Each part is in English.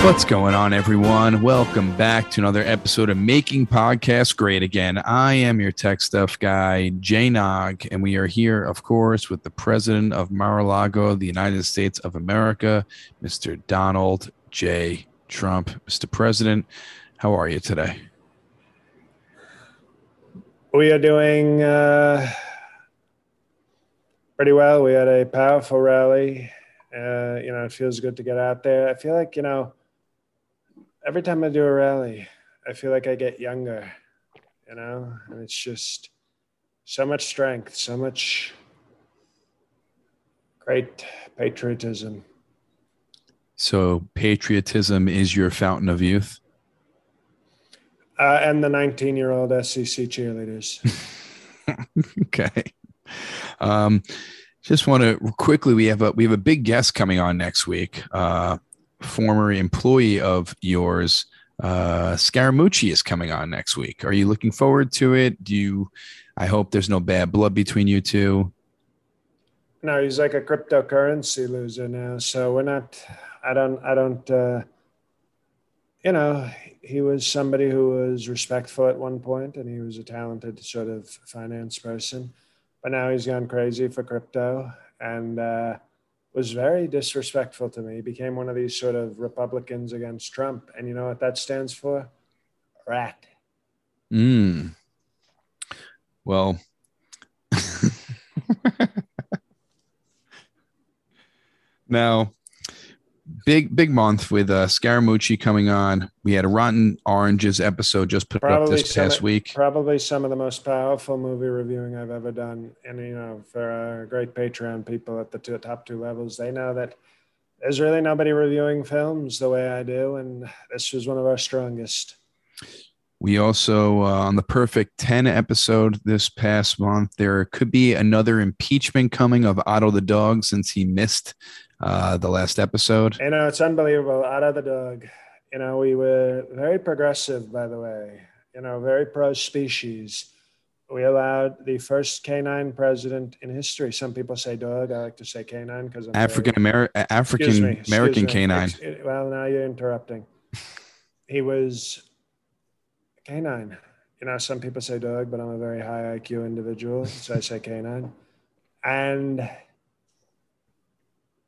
What's going on, everyone? Welcome back to another episode of Making Podcasts Great Again. I am your tech stuff guy, Jay Nog, and we are here, of course, with the president of Mar-a-Lago, the United States of America, Mr. Donald J. Trump. Mr. President, how are you today? We are doing pretty well. We had a powerful rally. It feels good to get out there. I feel like, every time I do a rally, I feel like I get younger, and it's just so much strength, so much great patriotism. So patriotism is your fountain of youth? And the 19-year-old SEC cheerleaders. Okay. Just want to quickly, we have a big guest coming on next week. Former employee of yours, Scaramucci, is coming on next week. Are you looking forward to it? I hope there's no bad blood between you two. No, he's like a cryptocurrency loser now. So we're not, he was somebody who was respectful at one point, and he was a talented sort of finance person. But now he's gone crazy for crypto and was very disrespectful to me. He became one of these sort of Republicans against Trump. And you know what that stands for? Rat. Well, now... Big month with Scaramucci coming on. We had a Rotten Oranges episode just put up this past week. Probably some of the most powerful movie reviewing I've ever done. And, for our great Patreon people at the top two levels, they know that there's really nobody reviewing films the way I do. And this was one of our strongest. We also, on the Perfect 10 episode this past month, there could be another impeachment coming of Otto the Dog since he missed the last episode. It's unbelievable. Otto the Dog. We were very progressive, by the way, very pro-species. We allowed the first canine president in history. Some people say dog. I like to say canine because I'm African American canine. Well, now you're interrupting. He was canine. Some people say dog, but I'm a very high IQ individual, so I say canine. And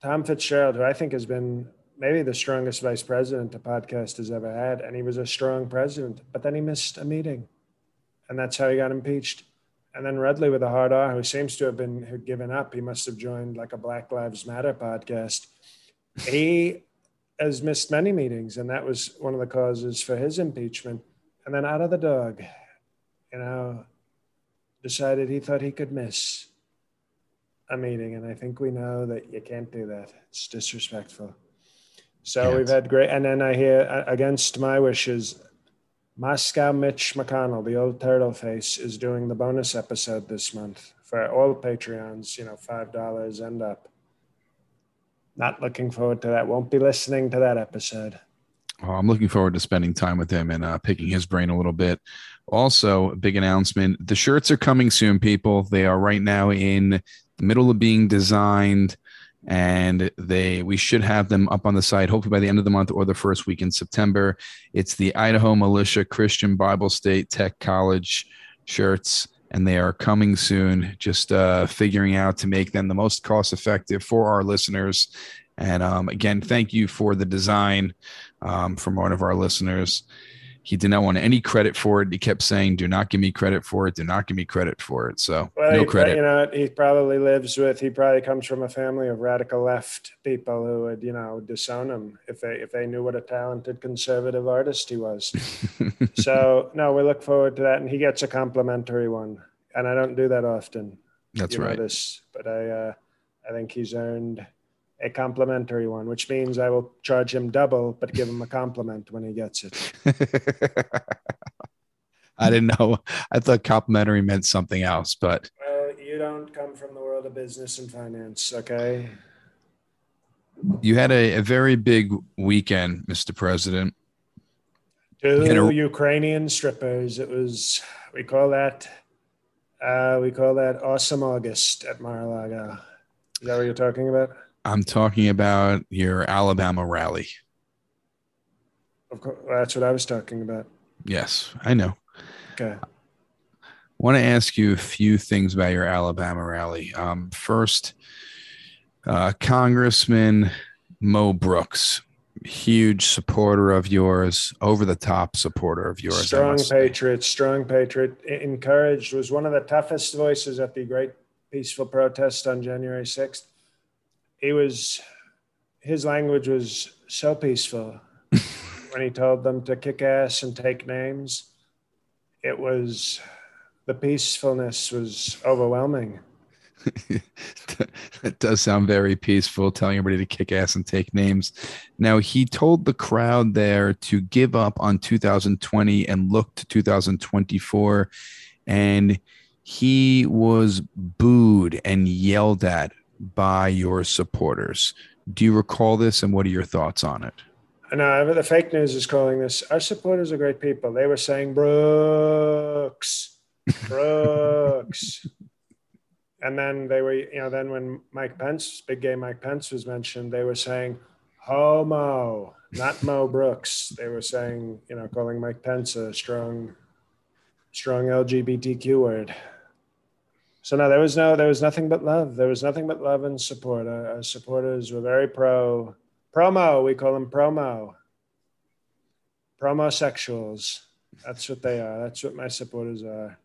Tom Fitzgerald, who I think has been maybe the strongest vice president the podcast has ever had, and he was a strong president, but then he missed a meeting, and that's how he got impeached. And then Rudley with a hard R, who seems to have been given up. He must have joined like a Black Lives Matter podcast. He has missed many meetings, and that was one of the causes for his impeachment. And then Otto the Dog, decided he thought he could miss a meeting, and I think we know that you can't do that. It's disrespectful. So We've had great, and then I hear, against my wishes, Moscow Mitch McConnell, the old turtle face, is doing the bonus episode this month for all Patreons, $5 and up. Not looking forward to that. Won't be listening to that episode. Oh, I'm looking forward to spending time with him and picking his brain a little bit. Also, a big announcement. The shirts are coming soon, people. They are right now in middle of being designed, and we should have them up on the site hopefully by the end of the month or the first week in September. It's the Idaho Militia Christian Bible State Tech College shirts, and they are coming soon. Just figuring out to make them the most cost effective for our listeners. And again, thank you for the design from one of our listeners. He did not want any credit for it. He kept saying, do not give me credit for it. Do not give me credit for it. So well, no credit. You know, he probably comes from a family of radical left people who would, you know, disown him if they knew what a talented conservative artist he was. So no, we look forward to that. And he gets a complimentary one. And I don't do that often. That's right. But I think he's earned a complimentary one, which means I will charge him double, but give him a compliment when he gets it. I didn't know. I thought complimentary meant something else, but. Well, you don't come from the world of business and finance, okay? You had a very big weekend, Mr. President. Two Ukrainian strippers. It was, we call that Awesome August at Mar-a-Lago. Is that what you're talking about? I'm talking about your Alabama rally. Of course, that's what I was talking about. Yes, I know. Okay. I want to ask you a few things about your Alabama rally. First, Congressman Mo Brooks, huge supporter of yours, over-the-top supporter of yours. Strong patriot. Encouraged, was one of the toughest voices at the Great Peaceful Protest on January 6th. His language was so peaceful when he told them to kick ass and take names. The peacefulness was overwhelming. It does sound very peaceful, telling everybody to kick ass and take names. Now, he told the crowd there to give up on 2020 and look to 2024. And he was booed and yelled at by your supporters. Do you recall this, and what are your thoughts on it? No, the fake news is calling this. Our supporters are great people. They were saying Brooks. And then they were, you know, then when Mike Pence, big gay Mike Pence was mentioned, they were saying homo, not Mo Brooks. They were saying, you know, calling Mike Pence a strong LGBTQ word. So no, there was nothing but love. There was nothing but love and support. Our supporters were very promo. We call them promo. Promosexuals. That's what they are. That's what my supporters are.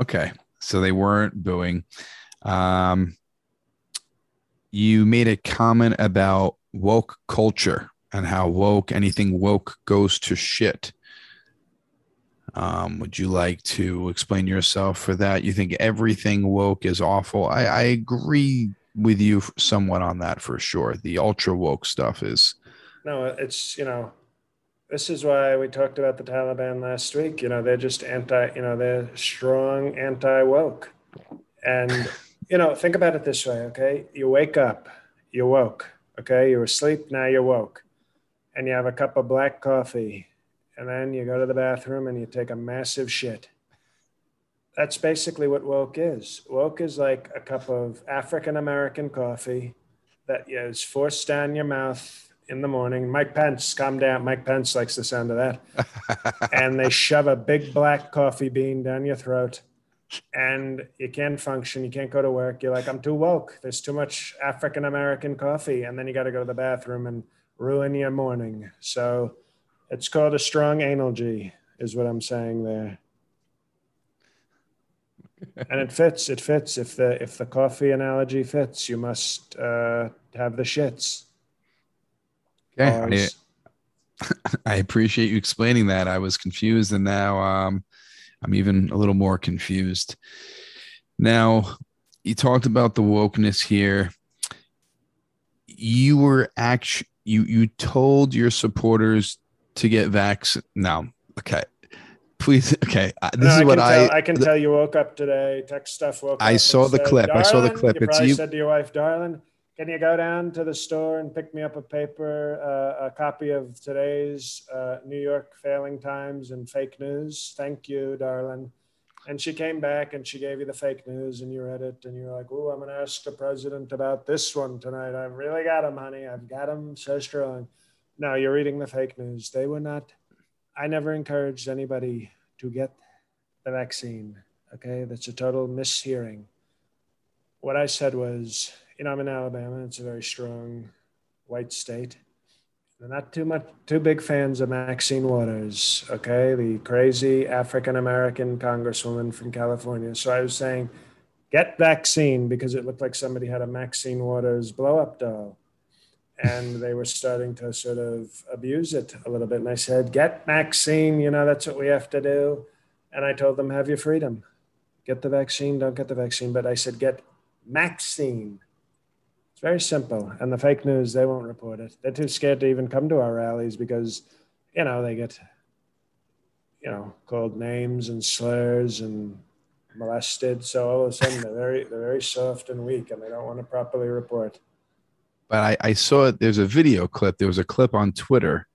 Okay. So they weren't booing. You made a comment about woke culture and how anything woke goes to shit. Would you like to explain yourself for that? You think everything woke is awful. I agree with you somewhat on that for sure. The ultra woke stuff is. No, it's, you know, this is why we talked about the Taliban last week. You know, they're just they're strong anti-woke. And, you know, think about it this way, okay? You wake up, you're woke, okay? You're asleep, now you're woke. And you have a cup of black coffee. And then you go to the bathroom and you take a massive shit. That's basically what woke is. Woke is like a cup of African-American coffee that is forced down your mouth in the morning. Mike Pence, calm down. Mike Pence likes the sound of that. And they shove a big black coffee bean down your throat and you can't function. You can't go to work. You're like, I'm too woke. There's too much African-American coffee. And then you got to go to the bathroom and ruin your morning. So it's called a strong analogy, is what I'm saying there. And it fits. If the coffee analogy fits, you must have the shits. Okay. I appreciate you explaining that. I was confused, and now I'm even a little more confused. Now, you talked about the wokeness here. You were actually, you told your supporters to get vax. No. Okay. Please. Okay. I can tell you woke up today. Tech stuff woke up. I saw the clip. You probably said to your wife, darling, can you go down to the store and pick me up a paper, a copy of today's New York Failing Times and fake news? Thank you, darling. And she came back and she gave you the fake news and you read it and you're like, oh, I'm going to ask the president about this one tonight. I've really got him, honey. I've got him so strong. No, you're reading the fake news. They were not. I never encouraged anybody to get the vaccine. Okay. That's a total mishearing. What I said was, you know, I'm in Alabama. It's a very strong white state. They're not too big fans of Maxine Waters, okay? The crazy African-American congresswoman from California. So I was saying, get vaccine, because it looked like somebody had a Maxine Waters blow-up doll. And they were starting to sort of abuse it a little bit. And I said, get vaccine, you know, that's what we have to do. And I told them, have your freedom. Get the vaccine, don't get the vaccine. But I said, get Maxine. It's very simple. And the fake news, they won't report it. They're too scared to even come to our rallies because, you know, they get, you know, called names and slurs and molested. So all of a sudden they're very soft and weak and they don't want to properly report. But I saw there's a video clip. There was a clip on Twitter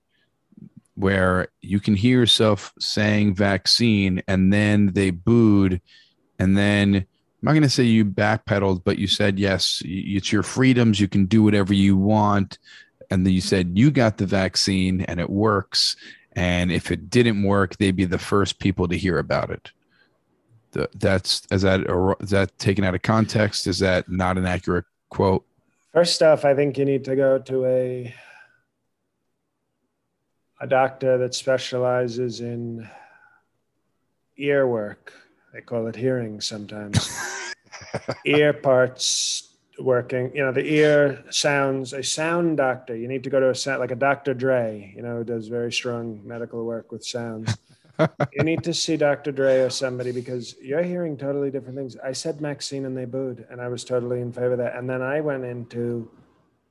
where you can hear yourself saying vaccine and then they booed and then I'm not going to say you backpedaled, but you said, yes, it's your freedoms. You can do whatever you want. And then you said you got the vaccine and it works. And if it didn't work, they'd be the first people to hear about it. Is that taken out of context? Is that not an accurate quote? First off, I think you need to go to a doctor that specializes in ear work. They call it hearing sometimes. Ear parts working, you know, the ear sounds, a sound doctor. You need to go to a sound, like a Dr. Dre, you know, who does very strong medical work with sounds. You need to see Dr. Dre or somebody because you're hearing totally different things. I said Maxine and they booed, and I was totally in favor of that. And then I went into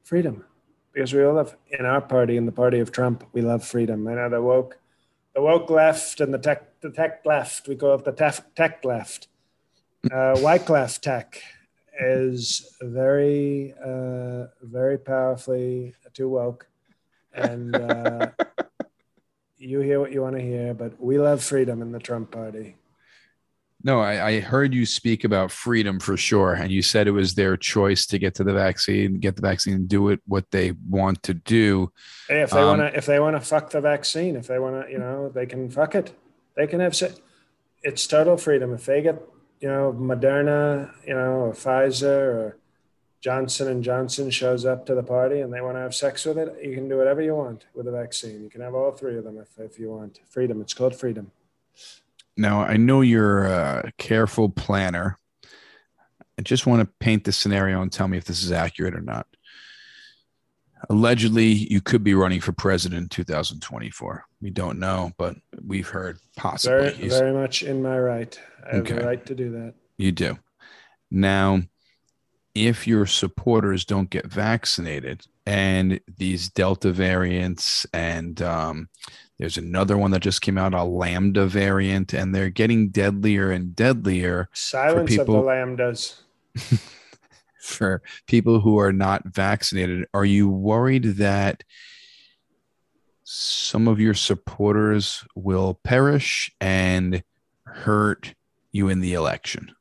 freedom because we all love, in our party, in the party of Trump, we love freedom. I know the woke left and the tech left, we call it the tech left. Wyclef Tech is very, very powerfully too woke. And you hear what you want to hear, but we love freedom in the Trump party. No, I heard you speak about freedom for sure. And you said it was their choice to get the vaccine, do it what they want to do. Hey, if they want to fuck the vaccine, if they want to, you know, they can fuck it. They can have it's total freedom. If they get, you know, Moderna, you know, or Pfizer or Johnson & Johnson shows up to the party and they want to have sex with it, you can do whatever you want with the vaccine. You can have all three of them if you want. Freedom. It's called freedom. Now, I know you're a careful planner. I just want to paint the scenario and tell me if this is accurate or not. Allegedly, you could be running for president in 2024. We don't know, but we've heard possibly. Very, very much in my right. I have the right to do that. You do. Now, if your supporters don't get vaccinated and these Delta variants and there's another one that just came out, a Lambda variant, and they're getting deadlier and deadlier. Silence of the Lambdas. For people who are not vaccinated, are you worried that some of your supporters will perish and hurt you in the election?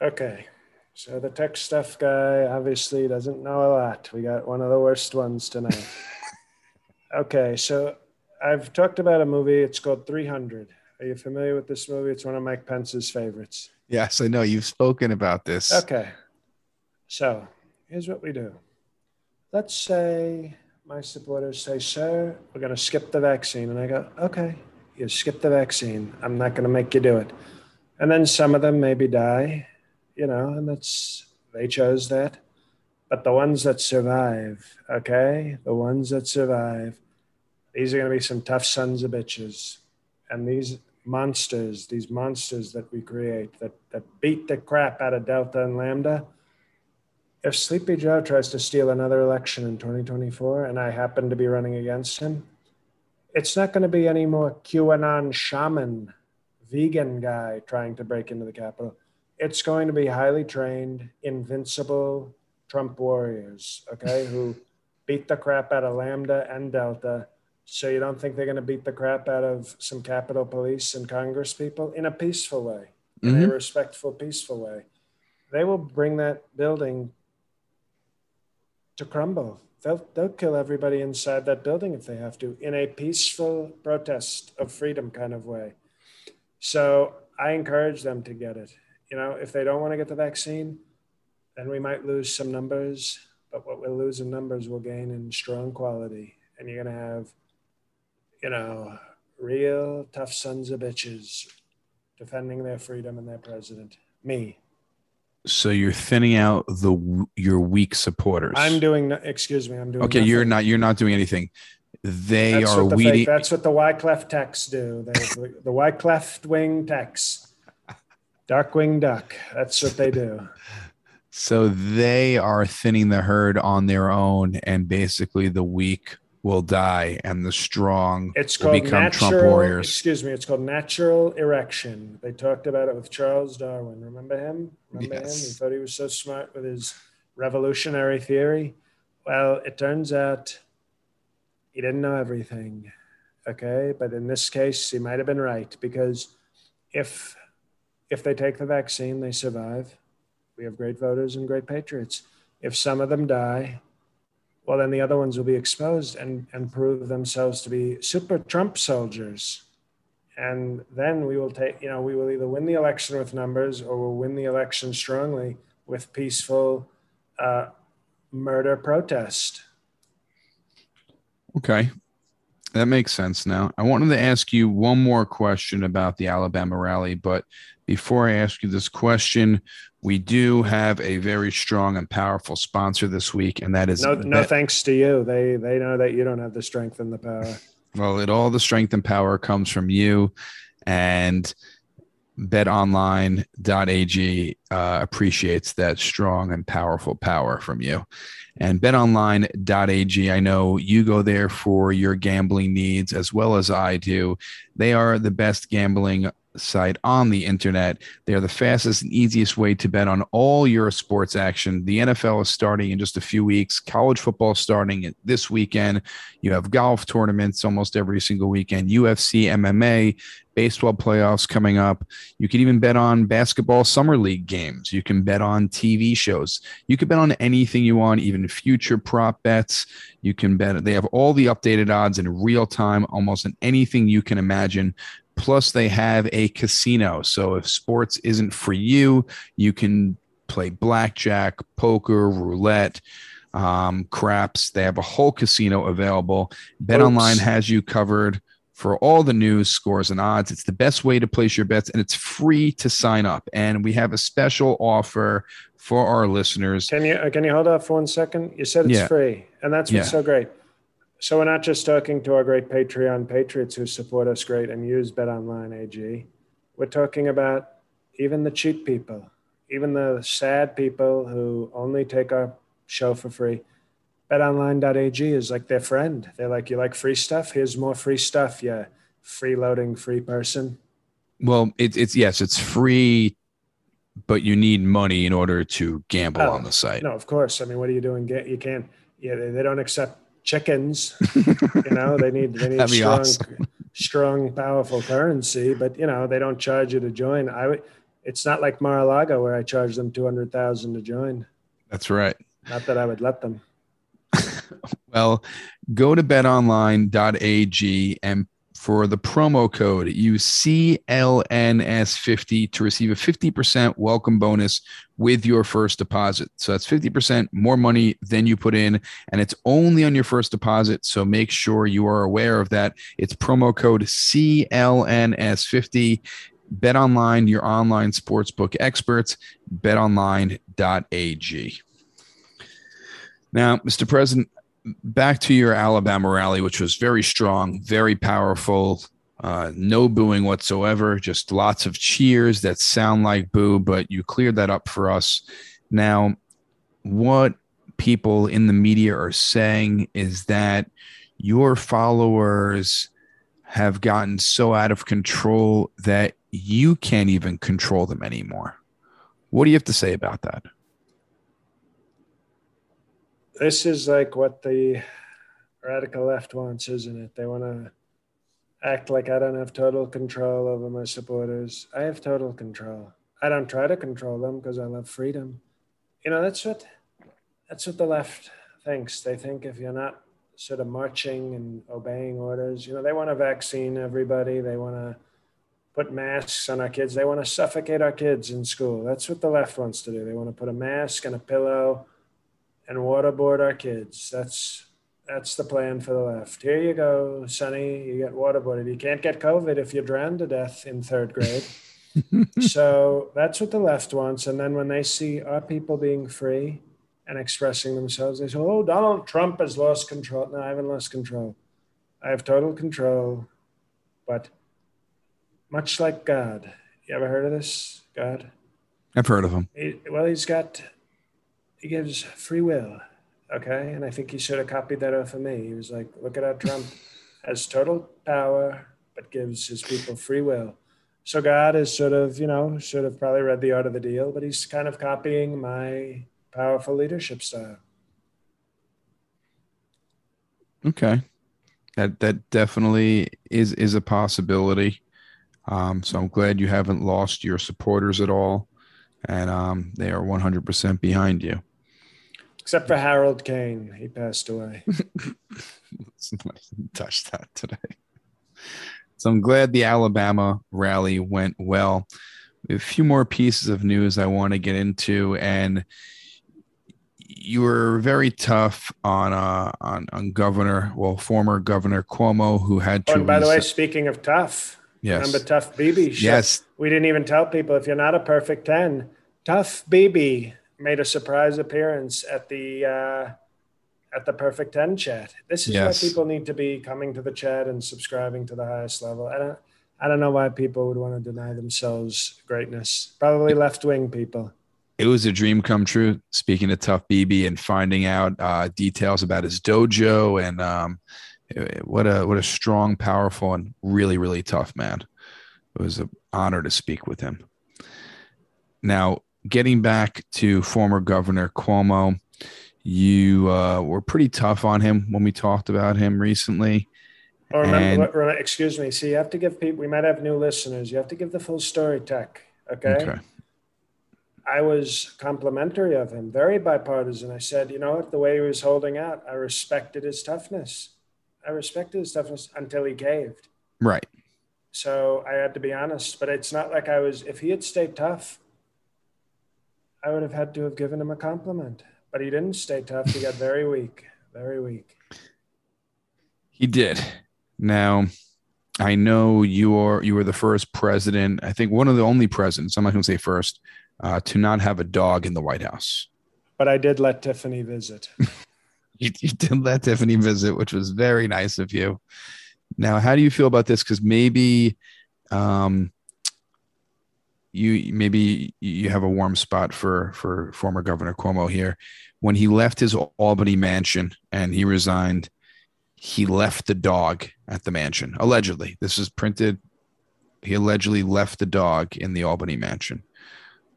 Okay. So the tech stuff guy obviously doesn't know a lot. We got one of the worst ones tonight. Okay, so I've talked about a movie. It's called 300. Are you familiar with this movie? It's one of Mike Pence's favorites. Yes, I know. You've spoken about this. Okay. So here's what we do. Let's say my supporters say, sir, we're going to skip the vaccine. And I go, okay, you skip the vaccine. I'm not going to make you do it. And then some of them maybe die, you know, and they chose that. But the ones that survive, okay, these are going to be some tough sons of bitches. And these monsters that we create that beat the crap out of Delta and Lambda, if Sleepy Joe tries to steal another election in 2024 and I happen to be running against him, it's not going to be any more QAnon shaman, vegan guy trying to break into the Capitol. It's going to be highly trained, invincible Trump warriors, okay, who beat the crap out of Lambda and Delta. So you don't think they're going to beat the crap out of some Capitol Police and Congress people in a peaceful way? in a respectful, peaceful way, they will bring that building to crumble. They'll kill everybody inside that building if they have to, in a peaceful protest of freedom kind of way. So I encourage them to get it. You know, if they don't want to get the vaccine, then we might lose some numbers, but what we'll lose in numbers we'll gain in strong quality. And you're going to have, you know, real tough sons of bitches defending their freedom and their president. Me. So you're thinning out your weak supporters. I'm doing okay, nothing. You're not doing anything. That's what the Wyclef techs do. The Wyclef wing techs. Dark wing duck. That's what they do. So they are thinning the herd on their own, and basically the weak will die and the strong will become Trump warriors. It's called natural erection. They talked about it with Charles Darwin. Remember him? Yes. He thought he was so smart with his revolutionary theory. Well, it turns out he didn't know everything, okay? But in this case, he might have been right, because if they take the vaccine, they survive. We have great voters and great patriots. If some of them die, well, then the other ones will be exposed and prove themselves to be super Trump soldiers. And then we will we will either win the election with numbers, or we'll win the election strongly with peaceful murder protest. Okay. That makes sense now. I wanted to ask you one more question about the Alabama rally, but before I ask you this question, we do have a very strong and powerful sponsor this week, and that is no thanks to you. They know that you don't have the strength and the power. Well, all the strength and power comes from you, and BetOnline.ag appreciates that strong and powerful power from you. And BetOnline.ag, I know you go there for your gambling needs as well as I do. They are the best gambling site on the internet. They are the fastest and easiest way to bet on all your sports action. The NFL is starting in just a few weeks. College football starting this weekend. You have golf tournaments almost every single weekend. UFC, MMA, baseball playoffs coming up. You can even bet on basketball summer league games. You can bet on TV shows. You can bet on anything you want, even future prop bets. You can bet. They have all the updated odds in real time, almost on anything you can imagine. Plus, they have a casino. So if sports isn't for you, you can play blackjack, poker, roulette, craps. They have a whole casino available. BetOnline has you covered for all the news, scores, and odds. It's the best way to place your bets, and it's free to sign up. And we have a special offer for our listeners. Can you hold up for 1 second? You said it's free, and that's what's so great. So we're not just talking to our great Patreon patriots who support us great and use BetOnline AG. We're talking about even the cheap people, even the sad people who only take our show for free. BetOnline.ag is like their friend. They're like, you like free stuff? Here's more free stuff, you freeloading free person. Well, it's free, but you need money in order to gamble on the site. No, of course. I mean, what are you doing? You can't. Yeah, they don't accept chickens, you know. They need strong, powerful currency, but you know, they don't charge you to join. It's not like Mar-a-Lago where I charge them $200,000 to join. That's right. Not that I would let them. Well, go to betonline.ag and for the promo code, use CLNS50 to receive a 50% welcome bonus with your first deposit. So that's 50% more money than you put in, and it's only on your first deposit. So make sure you are aware of that. It's promo code CLNS50. Bet Online, your online sportsbook experts, betonline.ag. Now, Mr. President, back to your Alabama rally, which was very strong, very powerful, no booing whatsoever, just lots of cheers that sound like boo, but you cleared that up for us. Now, what people in the media are saying is that your followers have gotten so out of control that you can't even control them anymore. What do you have to say about that? This is like what the radical left wants, isn't it? They want to act like I don't have total control over my supporters. I have total control. I don't try to control them because I love freedom. You know, that's what the left thinks. They think if you're not sort of marching and obeying orders, you know, they want to vaccine everybody. They want to put masks on our kids. They want to suffocate our kids in school. That's what the left wants to do. They want to put a mask and a pillow and waterboard our kids. That's the plan for the left. Here you go, Sonny, you get waterboarded. You can't get COVID if you drown to death in third grade. So that's what the left wants. And then when they see our people being free and expressing themselves, they say, oh, Donald Trump has lost control. No, I haven't lost control. I have total control, but much like God. You ever heard of this, God? I've heard of him. He gives free will. Okay, and I think he should have copied that off of me. He was like, look at how Trump has total power, but gives his people free will. So God is sort of, you know, should have probably read The Art of the Deal, but he's kind of copying my powerful leadership style. Okay. That definitely is a possibility. So I'm glad you haven't lost your supporters at all, and they are 100% behind you. Except for Harold Kane. He passed away. Somebody touched that today. So I'm glad the Alabama rally went well. A few more pieces of news I want to get into. And you were very tough on Governor, well, former Governor Cuomo, who had to... Oh, and by the way, speaking of tough, yes. Remember Tough BB? Yes. We didn't even tell people, if you're not a perfect 10, Tough BB made a surprise appearance at the Perfect 10 chat. This is yes. Why people need to be coming to the chat and subscribing to the highest level. I don't know why people would want to deny themselves greatness. Probably left-wing people. It was a dream come true, speaking to Tough BB and finding out details about his dojo, and what a strong, powerful, and really, really tough man. It was an honor to speak with him. Now, getting back to former Governor Cuomo, you were pretty tough on him when we talked about him recently. Oh, remember, excuse me. See, you have to give people, we might have new listeners, you have to give the full story, Tech. Okay? I was complimentary of him, very bipartisan. I said, you know what, the way he was holding out, I respected his toughness. until he caved. Right. So I had to be honest, but it's not like if he had stayed tough, I would have had to have given him a compliment, but he didn't stay tough. He got very weak, very weak. He did. Now, I know you were the first president, I think one of the only presidents, I'm not going to say first, to not have a dog in the White House. But I did let Tiffany visit. You did let Tiffany visit, which was very nice of you. Now, how do you feel about this? Because maybe... You have a warm spot for former Governor Cuomo here. When he left his Albany mansion and he resigned, he left the dog at the mansion. Allegedly, this is printed. He allegedly left the dog in the Albany mansion.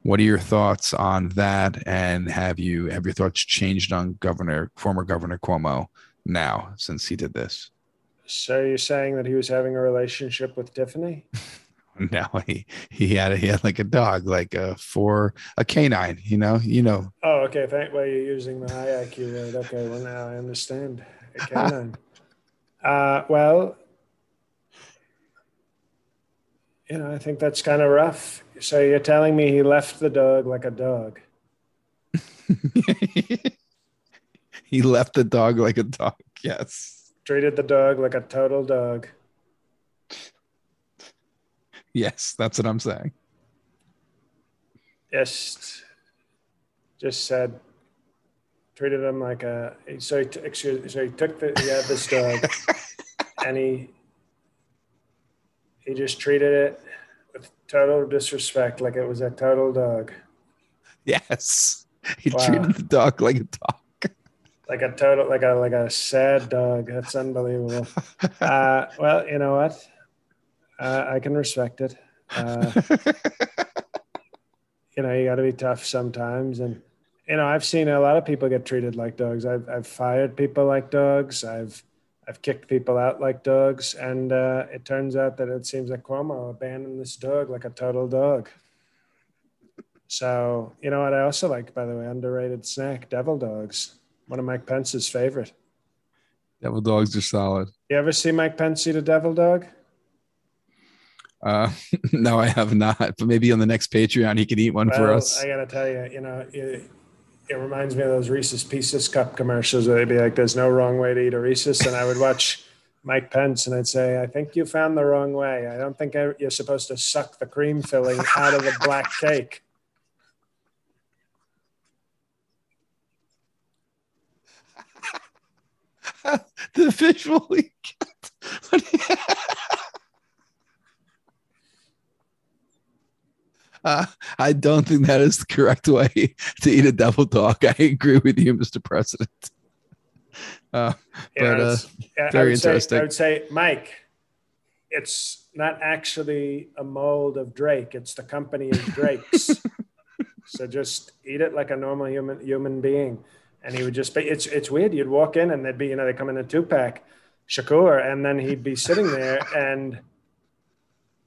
What are your thoughts on that? And have your thoughts changed on former Governor Cuomo now since he did this? So you're saying that he was having a relationship with Tiffany? No, he had like a dog, like a canine, you know. Oh, okay. Thank you. Well, you're using the high IQ word. Okay. Well, now I understand. A canine. Well, you know, I think that's kind of rough. So you're telling me he left the dog like a dog. He left the dog like a dog. Yes. Treated the dog like a total dog. Yes, that's what I'm saying. Yes, just said, treated him like a. So he took the. He had this dog, and he just treated it with total disrespect, like it was a total dog. Yes, he treated the dog like a dog. Like a sad dog. That's unbelievable. Well, you know what. I can respect it. You know, you got to be tough sometimes. And, you know, I've seen a lot of people get treated like dogs. I've fired people like dogs. I've I've kicked people out like dogs, and it turns out that it seems like Cuomo abandoned this dog like a total dog. So, you know what I also like, by the way, underrated snack, Devil Dogs. One of Mike Pence's favorite. Devil Dogs are solid. You ever see Mike Pence eat a Devil Dog? No, I have not. But maybe on the next Patreon, he could eat one for us. I got to tell you, you know, it reminds me of those Reese's Pieces cup commercials where they'd be like, there's no wrong way to eat a Reese's. And I would watch Mike Pence and I'd say, I think you found the wrong way. I don't think you're supposed to suck the cream filling out of the black cake. The visual he got. I don't think that is the correct way to eat a devil dog. I agree with you, Mr. President. Very interesting. I would say, Mike, it's not actually a mold of Drake. It's the company of Drakes. So just eat it like a normal human being. And he would just be, it's weird. You'd walk in and they'd be, you know, they come in a 2-pack, Shakur. And then he'd be sitting there and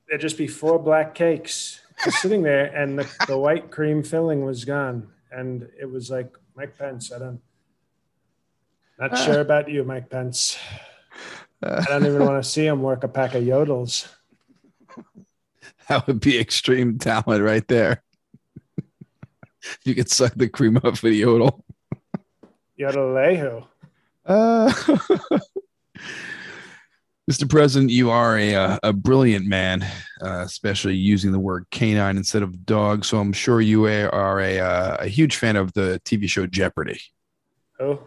there'd just be 4 black cakes sitting there. And the white cream filling was gone. And it was like, Mike Pence, not sure about you, Mike Pence. I don't even want to see him work a pack of yodels. That would be extreme talent right there. You could suck the cream up with a yodel. Yodelehu. Mr. President, you are a brilliant man, especially using the word canine instead of dog. So I'm sure you are a huge fan of the TV show Jeopardy. Oh,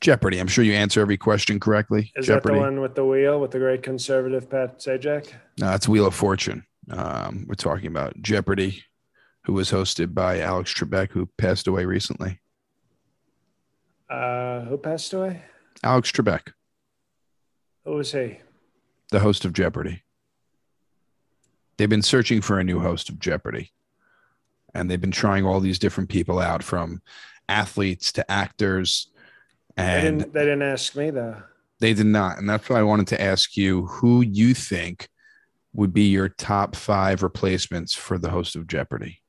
Jeopardy. I'm sure you answer every question correctly. Is Jeopardy. That the one with the wheel with the great conservative Pat Sajak? No, it's Wheel of Fortune. We're talking about Jeopardy, who was hosted by Alex Trebek, who passed away recently. Who passed away? Alex Trebek. Who was he? The host of Jeopardy. They've been searching for a new host of Jeopardy. And they've been trying all these different people out, from athletes to actors. And they didn't ask me, though. They did not. And that's why I wanted to ask you who you think would be your top 5 replacements for the host of Jeopardy.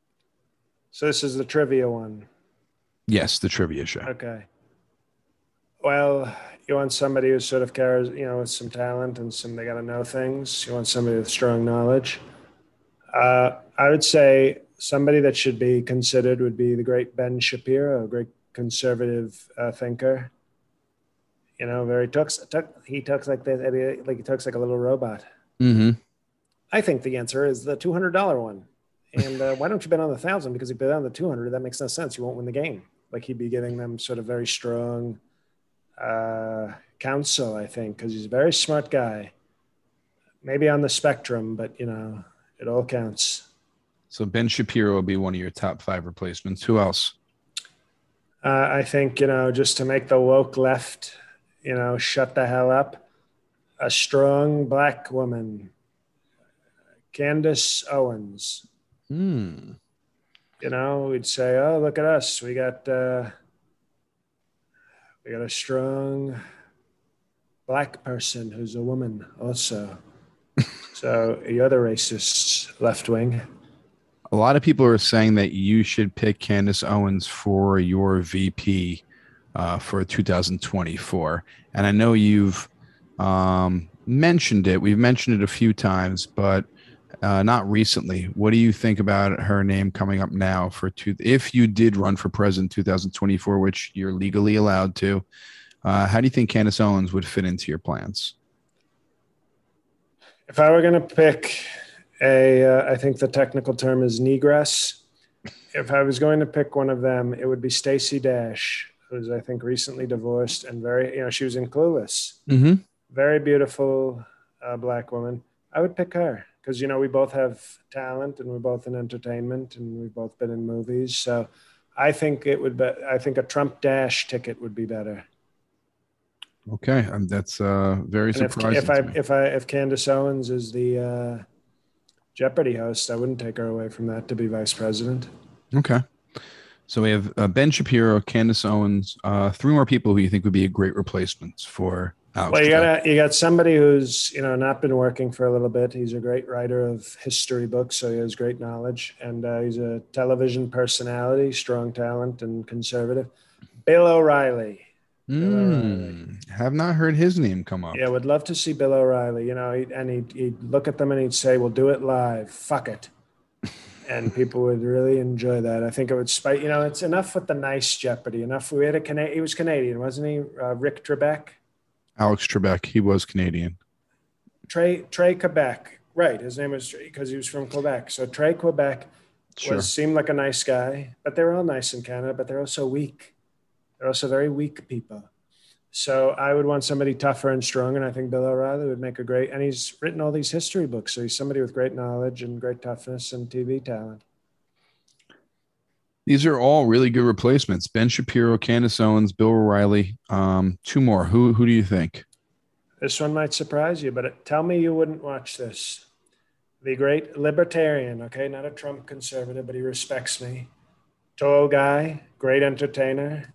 So this is the trivia one. Yes, the trivia show. Okay. Well, you want somebody who sort of carries, you know, with some talent and some, they got to know things. You want somebody with strong knowledge. I would say somebody that should be considered would be the great Ben Shapiro, a great conservative thinker. You know, he talks like this, like he talks like a little robot. Mm-hmm. I think the answer is the $200 one. And why don't you bet on the 1,000? Because if you bet on the 200, that makes no sense. You won't win the game. Like, he'd be giving them sort of very strong counsel, I think, because he's a very smart guy. Maybe on the spectrum, but, you know, it all counts. So Ben Shapiro will be one of your top 5 replacements. Who else? I think, you know, just to make the woke left, you know, shut the hell up, a strong black woman, Candace Owens. Mm. You know, we'd say, oh, look at us. We got a strong black person who's a woman also. So you're the racist left wing. A lot of people are saying that you should pick Candace Owens for your VP for 2024. And I know you've mentioned it. We've mentioned it a few times, but not recently. What do you think about her name coming up now for if you did run for president 2024, which you're legally allowed to? How do you think Candace Owens would fit into your plans? If I were going to pick I think the technical term is negress. If I was going to pick one of them, it would be Stacey Dash, who's, I think, recently divorced and very, you know, she was in Clueless. Mm-hmm. Very beautiful black woman. I would pick her. Because, you know, we both have talent and we're both in entertainment and we've both been in movies. So I think a Trump Dash ticket would be better. Okay. That's very surprising. If Candace Owens is the Jeopardy host, I wouldn't take her away from that to be vice president. Okay. So we have Ben Shapiro, Candace Owens, 3 more people who you think would be a great replacements for Alex well, you got somebody who's, you know, not been working for a little bit. He's a great writer of history books, so he has great knowledge. And he's a television personality, strong talent and conservative. Bill O'Reilly. Have not heard his name come up. Yeah, would love to see Bill O'Reilly. You know, he'd look at them and he'd say, "We'll do it live. Fuck it." And people would really enjoy that. I think it would spite, you know, it's enough with the nice Jeopardy. Enough. We had he was Canadian, wasn't he? Rick Trebek. Alex Trebek. He was Canadian. Trey Quebec. Right. His name was Trey because he was from Quebec. So Trey Quebec seemed like a nice guy, but they're all nice in Canada, but they're also weak. They're also very weak people. So I would want somebody tougher and stronger. And I think Bill O'Reilly would make a great, and he's written all these history books. So he's somebody with great knowledge and great toughness and TV talent. These are all really good replacements. Ben Shapiro, Candace Owens, Bill O'Reilly. Two more. Who do you think? This one might surprise you, but tell me you wouldn't watch this. The great libertarian, okay, not a Trump conservative, but he respects me. Tall guy, great entertainer.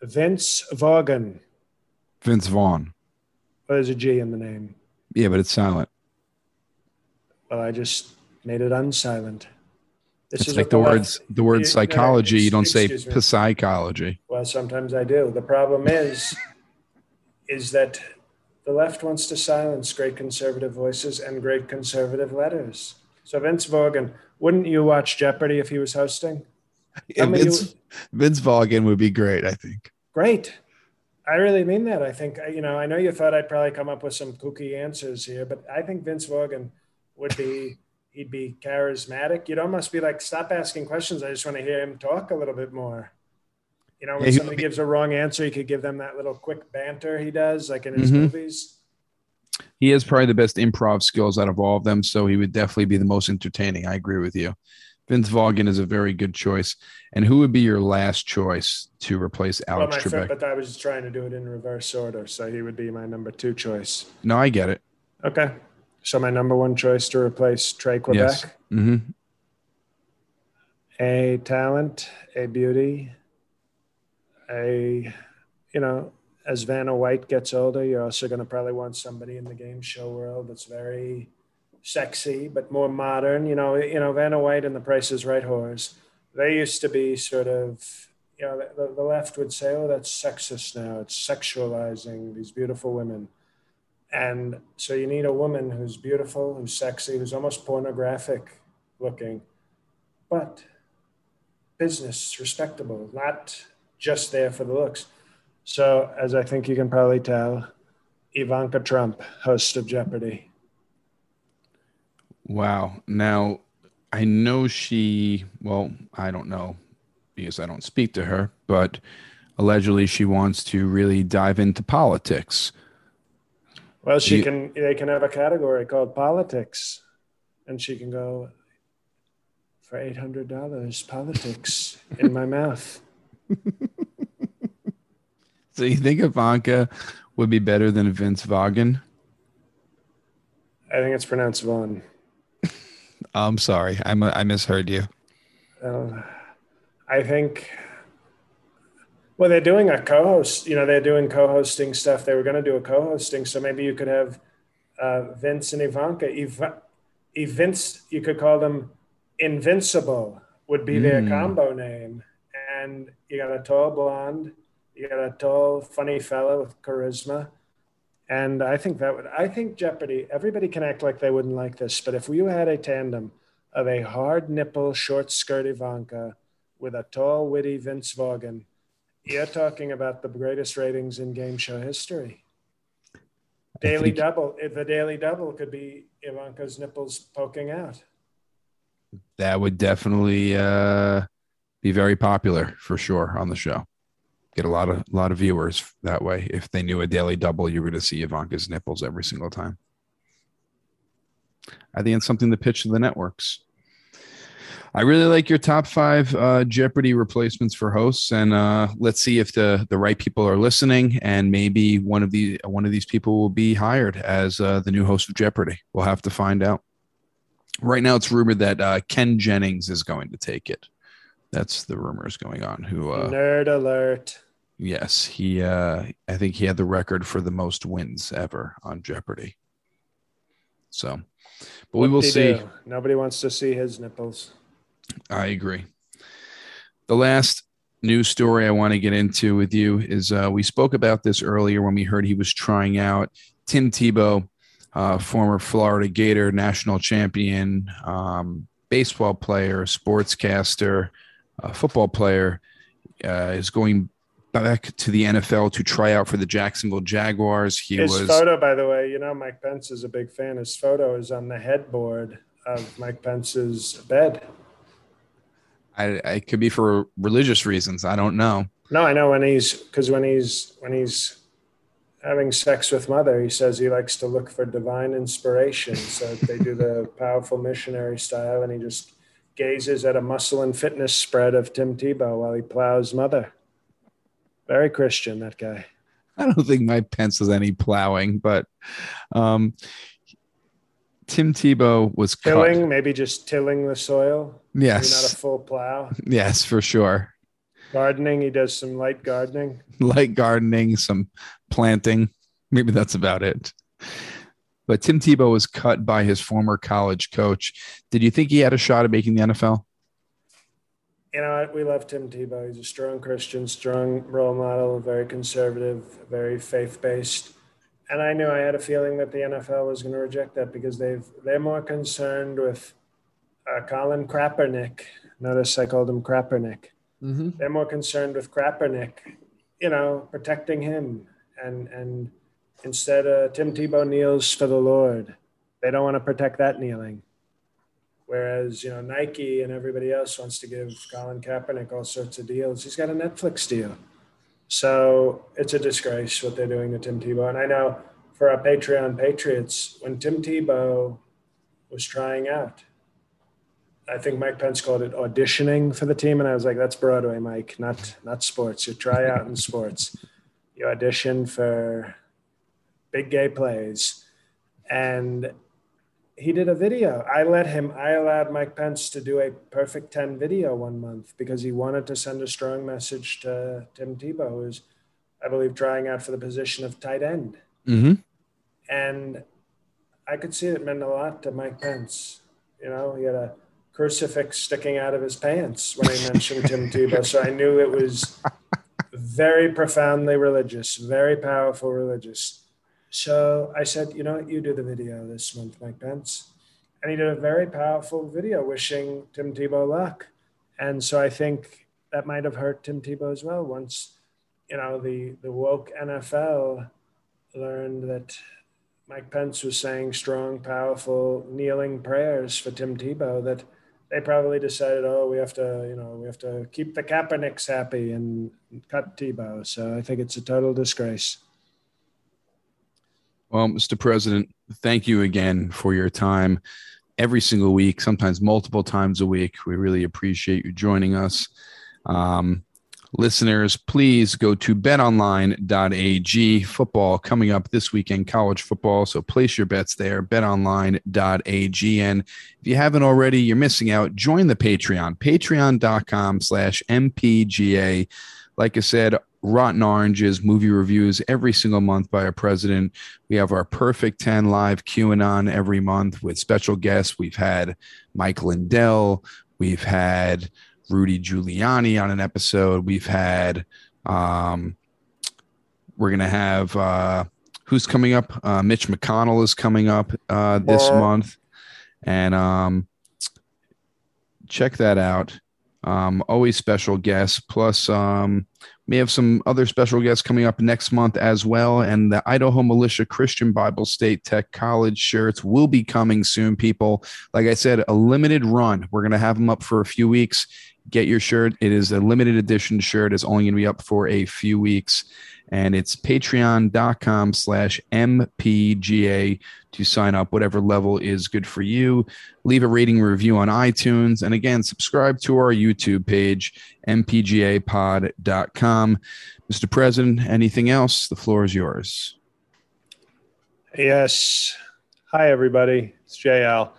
Vince Vaughn. Vince Vaughn. Well, there's a G in the name. Yeah, but it's silent. Well, I just made it unsilent. This it's is like the word psychology. You don't say psychology. Well, sometimes I do. The problem is that the left wants to silence great conservative voices and great conservative letters. So Vince Vaughn, wouldn't you watch Jeopardy if he was hosting? Yeah, Vince Vaughn would be great, I think. Great. I really mean that. I think, you know, I know you thought I'd probably come up with some kooky answers here, but I think Vince Vaughn would be... He'd be charismatic. You'd almost be like, stop asking questions. I just want to hear him talk a little bit more. You know, when somebody gives a wrong answer, you could give them that little quick banter he does, like in his movies. He has probably the best improv skills out of all of them, so he would definitely be the most entertaining. I agree with you. Vince Vaughn is a very good choice. And who would be your last choice to replace Alex Trebek? But I was trying to do it in reverse order, so he would be my number 2 choice. No, I get it. Okay. So my number 1 choice to replace Trey Quebec, yes. Mm-hmm. A talent, a beauty, as Vanna White gets older, you're also going to probably want somebody in the game show world that's very sexy, but more modern. You know, Vanna White and the Price is Right whores, they used to be sort of, you know, the left would say, oh, that's sexist now. It's sexualizing these beautiful women. And so you need a woman who's beautiful, who's sexy, who's almost pornographic looking, but business, respectable, not just there for the looks. So as I think you can probably tell, Ivanka Trump, host of Jeopardy. Wow. Now, I know I don't know because I don't speak to her, but allegedly she wants to really dive into politics. Well, they can have a category called politics, and she can go for $800 politics in my mouth. So you think Ivanka would be better than Vince Vaughn? I think it's pronounced Vaughn. I'm sorry. I misheard you. I think... Well, they're doing a co-host, you know, they're doing co-hosting stuff. They were going to do a co-hosting. So maybe you could have Vince and Ivanka. Vince, you could call them Invincible would be their combo name. And you got a tall blonde, you got a tall, funny fella with charisma. And I think Jeopardy, everybody can act like they wouldn't like this. But if you had a tandem of a hard nipple, short skirt Ivanka with a tall, witty Vince Vaughn, you're talking about the greatest ratings in game show history. The Daily Double could be Ivanka's nipples poking out. That would definitely be very popular for sure on the show. Get a lot of viewers that way. If they knew a Daily Double, you were going to see Ivanka's nipples every single time. I think it's something to pitch to the networks. I really like your top 5 Jeopardy replacements for hosts, and let's see if the right people are listening, and maybe one of these people will be hired as the new host of Jeopardy. We'll have to find out. Right now, it's rumored that Ken Jennings is going to take it. That's the rumors going on. Who? Nerd alert! Yes, he. I think he had the record for the most wins ever on Jeopardy. So, but we will see. Do? Nobody wants to see his nipples. I agree. The last news story I want to get into with you is we spoke about this earlier when we heard he was trying out Tim Tebow, former Florida Gator national champion, baseball player, sportscaster, football player, is going back to the NFL to try out for the Jacksonville Jaguars. His photo, by the way, you know, Mike Pence is a big fan. His photo is on the headboard of Mike Pence's bed. It could be for religious reasons. I don't know. No, I know when he's having sex with mother, he says he likes to look for divine inspiration. So they do the powerful missionary style, and he just gazes at a muscle and fitness spread of Tim Tebow while he plows mother. Very Christian, that guy. I don't think Mike Pence is any plowing, but Tim Tebow was tilling, maybe just tilling the soil. Yes. Maybe not a full plow. Yes, for sure. Gardening. He does some light gardening. Light gardening, some planting. Maybe that's about it. But Tim Tebow was cut by his former college coach. Did you think he had a shot at making the NFL? You know, we love Tim Tebow. He's a strong Christian, strong role model, very conservative, very faith-based. And I knew I had a feeling that the NFL was going to reject that because they're more concerned with Colin Kaepernick. Notice I called him Kaepernick. Mm-hmm. They're more concerned with Kaepernick, you know, protecting him. And instead, Tim Tebow kneels for the Lord. They don't want to protect that kneeling. Whereas, you know, Nike and everybody else wants to give Colin Kaepernick all sorts of deals. He's got a Netflix deal. So it's a disgrace what they're doing to Tim Tebow. And I know for our Patreon Patriots, when Tim Tebow was trying out, I think Mike Pence called it auditioning for the team. And I was like, that's Broadway, Mike, not sports. You try out in sports. You audition for big gay plays. And he did a video. I allowed Mike Pence to do a perfect 10 video one month because he wanted to send a strong message to Tim Tebow, who's, I believe, trying out for the position of tight end. Mm-hmm. And I could see it meant a lot to Mike Pence. You know, he had a crucifix sticking out of his pants when he mentioned Tim Tebow. So I knew it was very profoundly religious, very powerful religious. So I said, you know what, you do the video this month, Mike Pence. And he did a very powerful video wishing Tim Tebow luck. And so I think that might have hurt Tim Tebow as well. Once, you know, the woke NFL learned that Mike Pence was saying strong, powerful, kneeling prayers for Tim Tebow, that they probably decided, oh, we have to keep the Kaepernicks happy and cut Tebow. So I think it's a total disgrace. Well, Mr. President, thank you again for your time every single week, sometimes multiple times a week. We really appreciate you joining us. Listeners, please go to betonline.ag. Football coming up this weekend, college football. So place your bets there, betonline.ag. And if you haven't already, you're missing out. Join the Patreon, patreon.com/MPGA. Like I said, Rotten Oranges, movie reviews every single month by our president. We have our Perfect 10 live QAnon every month with special guests. We've had Mike Lindell. We've had Rudy Giuliani on an episode. We've had, we're going to have, who's coming up? Mitch McConnell is coming up this month. And check that out. Always special guests. Plus, we have some other special guests coming up next month as well. And the Idaho Militia Christian Bible State Tech College shirts will be coming soon, people. Like I said, a limited run. We're going to have them up for a few weeks. Get your shirt. It is a limited edition shirt. It's only going to be up for a few weeks. And it's patreon.com/MPGA to sign up. Whatever level is good for you. Leave a rating review on iTunes. And again, subscribe to our YouTube page, mpgapod.com. Mr. President, anything else? The floor is yours. Yes. Hi, everybody. It's JL.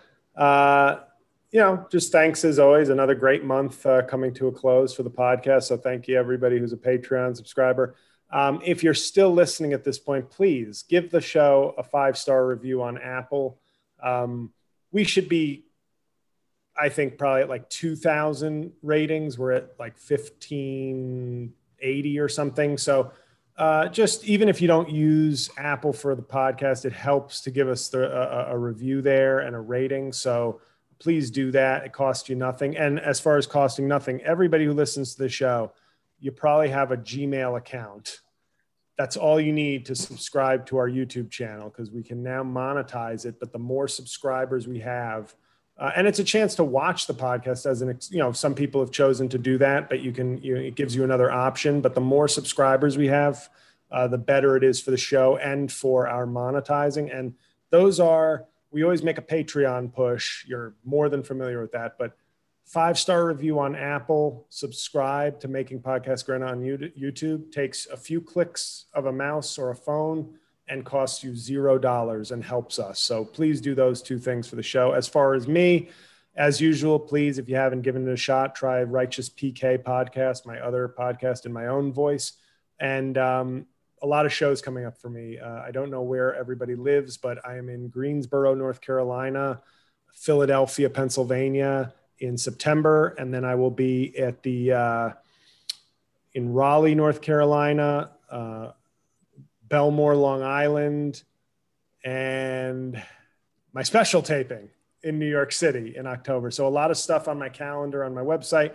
you know, just thanks as always. Another great month coming to a close for the podcast. So thank you, everybody who's a Patreon subscriber. If you're still listening at this point, please give the show a 5-star review on Apple. We should be, I think, probably at like 2,000 ratings. We're at like 1,580 or something. So just even if you don't use Apple for the podcast, it helps to give us a review there and a rating. So please do that. It costs you nothing. And as far as costing nothing, everybody who listens to the show, you probably have a Gmail account. That's all you need to subscribe to our YouTube channel, because we can now monetize it. But the more subscribers we have, and it's a chance to watch the podcast as an, you know, some people have chosen to do that, but you can, you know, it gives you another option. But the more subscribers we have, the better it is for the show and for our monetizing. And those are, we always make a Patreon push. You're more than familiar with that, but 5-star review on Apple, subscribe to Making Podcast Grin on YouTube, takes a few clicks of a mouse or a phone and costs you $0 and helps us. So please do those two things for the show. As far as me, as usual, please, if you haven't given it a shot, try Righteous PK Podcast, my other podcast in my own voice. And a lot of shows coming up for me. I don't know where everybody lives, but I am in Greensboro, North Carolina, Philadelphia, Pennsylvania, in September. And then I will be at the, in Raleigh, North Carolina, Belmore, Long Island, and my special taping in New York City in October. So a lot of stuff on my calendar, on my website,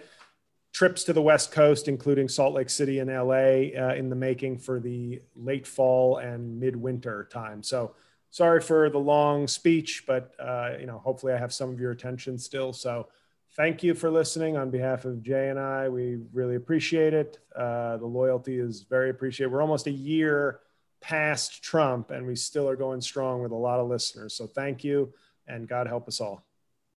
trips to the West Coast, including Salt Lake City and LA, in the making for the late fall and midwinter time. So sorry for the long speech, but you know, hopefully I have some of your attention still. So thank you for listening on behalf of Jay and I. We really appreciate it. The loyalty is very appreciated. We're almost a year past Trump, and we still are going strong with a lot of listeners. So thank you, and God help us all.